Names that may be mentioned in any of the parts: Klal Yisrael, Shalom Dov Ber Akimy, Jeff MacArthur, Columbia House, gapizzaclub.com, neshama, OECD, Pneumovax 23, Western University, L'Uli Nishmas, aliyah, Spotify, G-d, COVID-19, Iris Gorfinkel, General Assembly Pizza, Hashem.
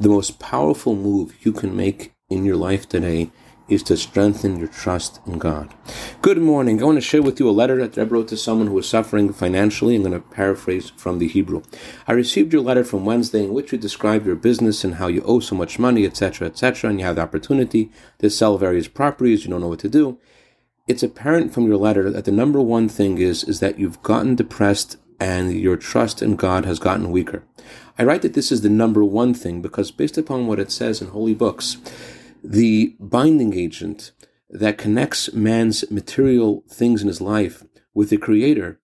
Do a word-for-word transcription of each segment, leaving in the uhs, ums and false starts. The most powerful move you can make in your life today is to strengthen your trust in God. Good morning. I want to share with you a letter that I wrote to someone who was suffering financially. I'm going to paraphrase from the Hebrew. I received your letter from Wednesday in which you described your business and how you owe so much money, et cetera, et cetera, and you have the opportunity to sell various properties. You don't know what to do. It's apparent from your letter that the number one thing is, is that you've gotten depressed and your trust in God has gotten weaker. I write that this is the number one thing because based upon what it says in holy books, the binding agent that connects man's material things in his life with the Creator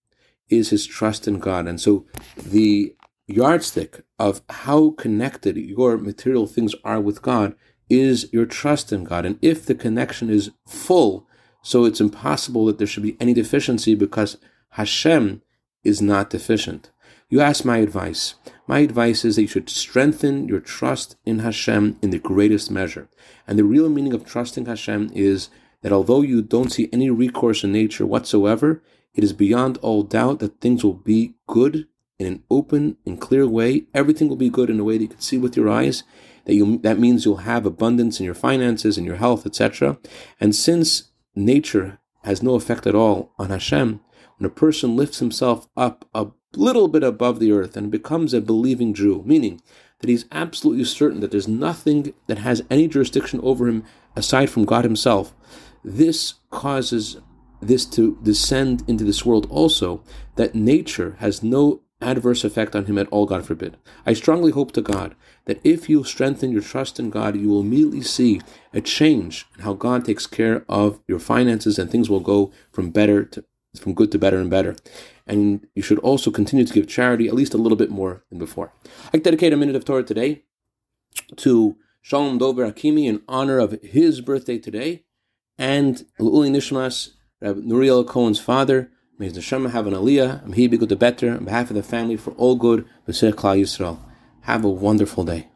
is his trust in God. And so the yardstick of how connected your material things are with God is your trust in God. And if the connection is full, so it's impossible that there should be any deficiency because Hashem is not deficient. You asked my advice. My advice is that you should strengthen your trust in Hashem in the greatest measure. And the real meaning of trusting Hashem is that although you don't see any recourse in nature whatsoever, it is beyond all doubt that things will be good in an open and clear way. Everything will be good in a way that you can see with your eyes. That you that means you'll have abundance in your finances, in your health, et cetera. And since nature has no effect at all on Hashem, when a person lifts himself up a little bit above the earth and becomes a believing Jew, meaning that he's absolutely certain that there's nothing that has any jurisdiction over him aside from God himself, this causes this to descend into this world also, that nature has no adverse effect on him at all, God forbid. I strongly hope to God that if you strengthen your trust in God, you will immediately see a change in how God takes care of your finances and things will go from better to from good to better and better. And you should also continue to give charity at least a little bit more than before. I dedicate a minute of Torah today to Shalom Dov Ber Akimy in honor of his birthday today and L'Uli Nishmas, Rabbi Nuriel Cohen's father. May his neshama have an aliyah. Am he be good to better on behalf of the family for all good. B'seir Klal Yisrael. Have a wonderful day.